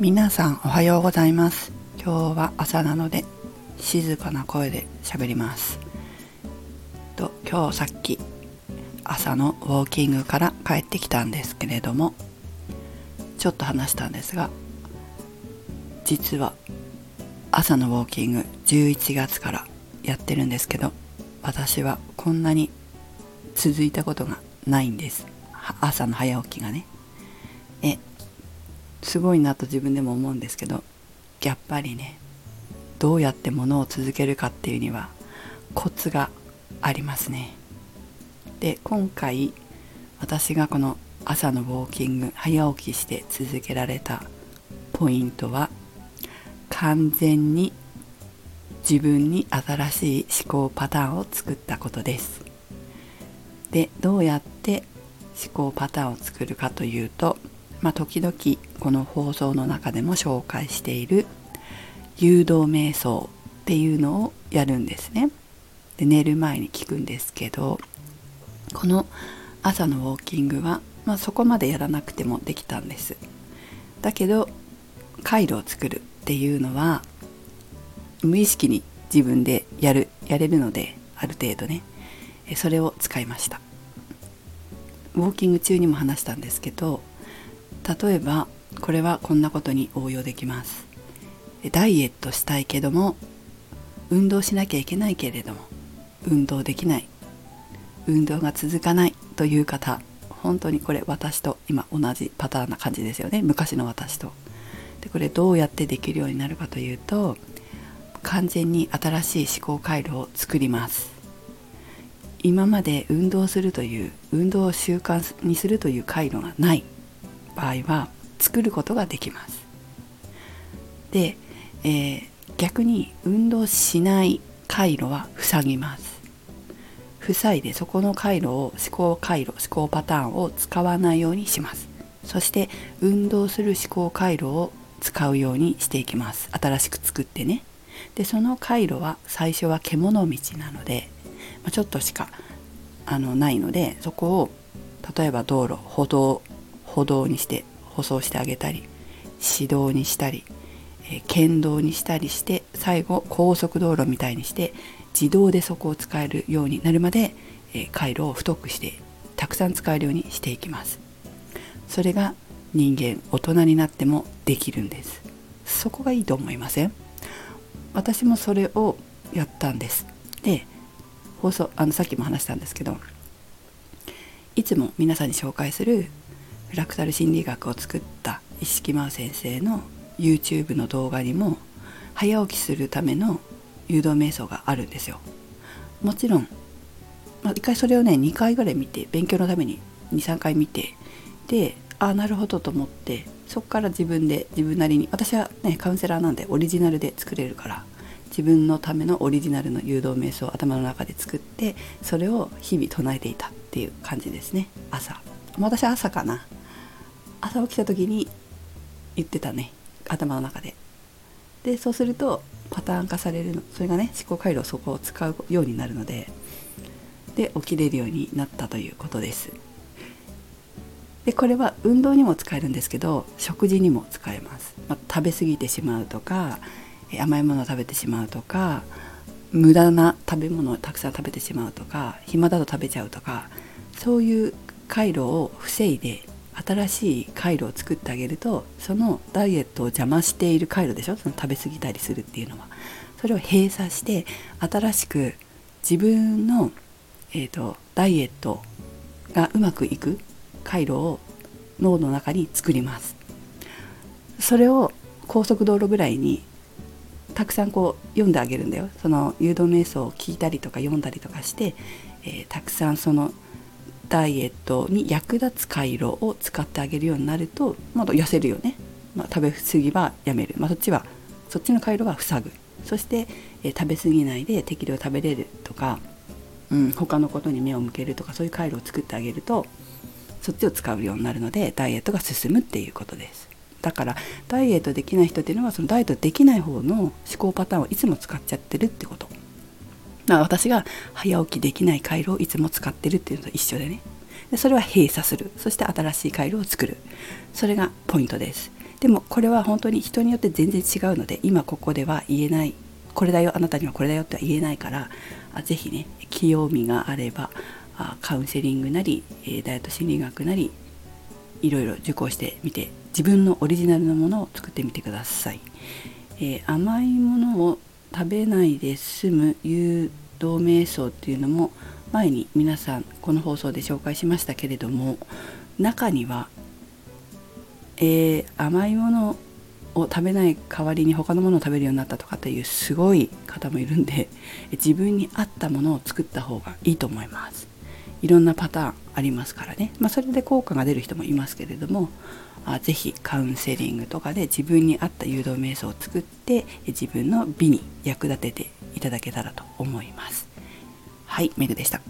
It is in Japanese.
皆さんおはようございます。今日は朝なので静かな声で喋ります。今日さっき朝のウォーキングから帰ってきたんですけれども、ちょっと話したんですが、実は朝のウォーキング11月からやってるんですけど、私はこんなに続いたことがないんです。朝の早起きがね、すごいなと自分でも思うんですけど、やっぱりね、どうやってものを続けるかっていうにはコツがありますね。で、今回私がこの朝のウォーキング早起きして続けられたポイントは、完全に自分に新しい思考パターンを作ったことです。で、どうやって思考パターンを作るかというと、時々この放送の中でも紹介している誘導瞑想っていうのをやるんですね。で、寝る前に聞くんですけど、この朝のウォーキングは、そこまでやらなくてもできたんです。だけど回路を作るっていうのは無意識に自分でやれるので、ある程度ね、それを使いました。ウォーキング中にも話したんですけど、例えばこれはこんなことに応用できます。ダイエットしたいけども、運動しなきゃいけないけれども運動できない、運動が続かないという方、本当にこれ私と今同じパターンな感じですよね、昔の私と。で、これどうやってできるようになるかというと、完全に新しい思考回路を作ります。今まで運動するという、運動を習慣にするという回路がない場合は作ることができます。で、逆に運動しない回路は塞ぎます。塞いでそこの回路を、思考回路、思考パターンを使わないようにします。そして運動する思考回路を使うようにしていきます。新しく作ってね。で、その回路は最初は獣道なので、ちょっとしかないので、そこを例えば道路、歩道にして舗装してあげたり、市道にしたり、県道にしたりして、最後高速道路みたいにして自動でそこを使えるようになるまで、回路を太くしてたくさん使えるようにしていきます。それが人間、大人になってもできるんです。そこがいいと思いません？私もそれをやったんです。で、放送さっきも話したんですけど、いつも皆さんに紹介するフラクタル心理学を作った石木真央先生の YouTube の動画にも早起きするための誘導瞑想があるんですよ。もちろん、1回それをね、2回ぐらい見て、勉強のために 2,3 回見て、で、なるほどと思って、そこから自分なりに、私はねカウンセラーなんでオリジナルで作れるから、自分のためのオリジナルの誘導瞑想を頭の中で作って、それを日々唱えていたっていう感じですね。朝、私は朝かな、朝起きた時に言ってたね、頭の中で。で、そうするとパターン化されるの、それがね、思考回路をそこを使うようになるので、で、起きれるようになったということです。で、これは運動にも使えるんですけど、食事にも使えます。食べ過ぎてしまうとか、甘いものを食べてしまうとか、無駄な食べ物をたくさん食べてしまうとか、暇だと食べちゃうとか、そういう回路を防いで新しい回路を作ってあげると、そのダイエットを邪魔している回路でしょ、その食べ過ぎたりするっていうのは。それを閉鎖して、新しく自分の、ダイエットがうまくいく回路を脳の中に作ります。それを高速道路ぐらいにたくさん読んであげるんだよ。その誘導瞑想を聞いたりとか読んだりとかして、たくさんそのダイエットに役立つ回路を使ってあげるようになると、痩せるよね。食べ過ぎはやめる、そっちの回路は塞ぐ。そして、食べ過ぎないで適量食べれるとか、他のことに目を向けるとか、そういう回路を作ってあげると、そっちを使うようになるので、ダイエットが進むっていうことです。だからダイエットできない人っていうのは、そのダイエットできない方の思考パターンをいつも使っちゃってるってこと。私が早起きできない回路をいつも使ってるっていうのと一緒でね。でそれは閉鎖する、そして新しい回路を作る、それがポイントです。でもこれは本当に人によって全然違うので、今ここでは言えない、これだよ、あなたにはこれだよっては言えないから、ぜひね、興味があればカウンセリングなりダイエット心理学なりいろいろ受講してみて、自分のオリジナルのものを作ってみてください。甘いものを食べないで済む誘導瞑想っていうのも前に皆さんこの放送で紹介しましたけれども、中には、甘いものを食べない代わりに他のものを食べるようになったとかっていうすごい方もいるんで、自分に合ったものを作った方がいいと思います。いろんなパターンありますからね、それで効果が出る人もいますけれども、ぜひカウンセリングとかで自分に合った誘導瞑想を作って自分の美に役立てていただけたらと思います。はい、メグでした。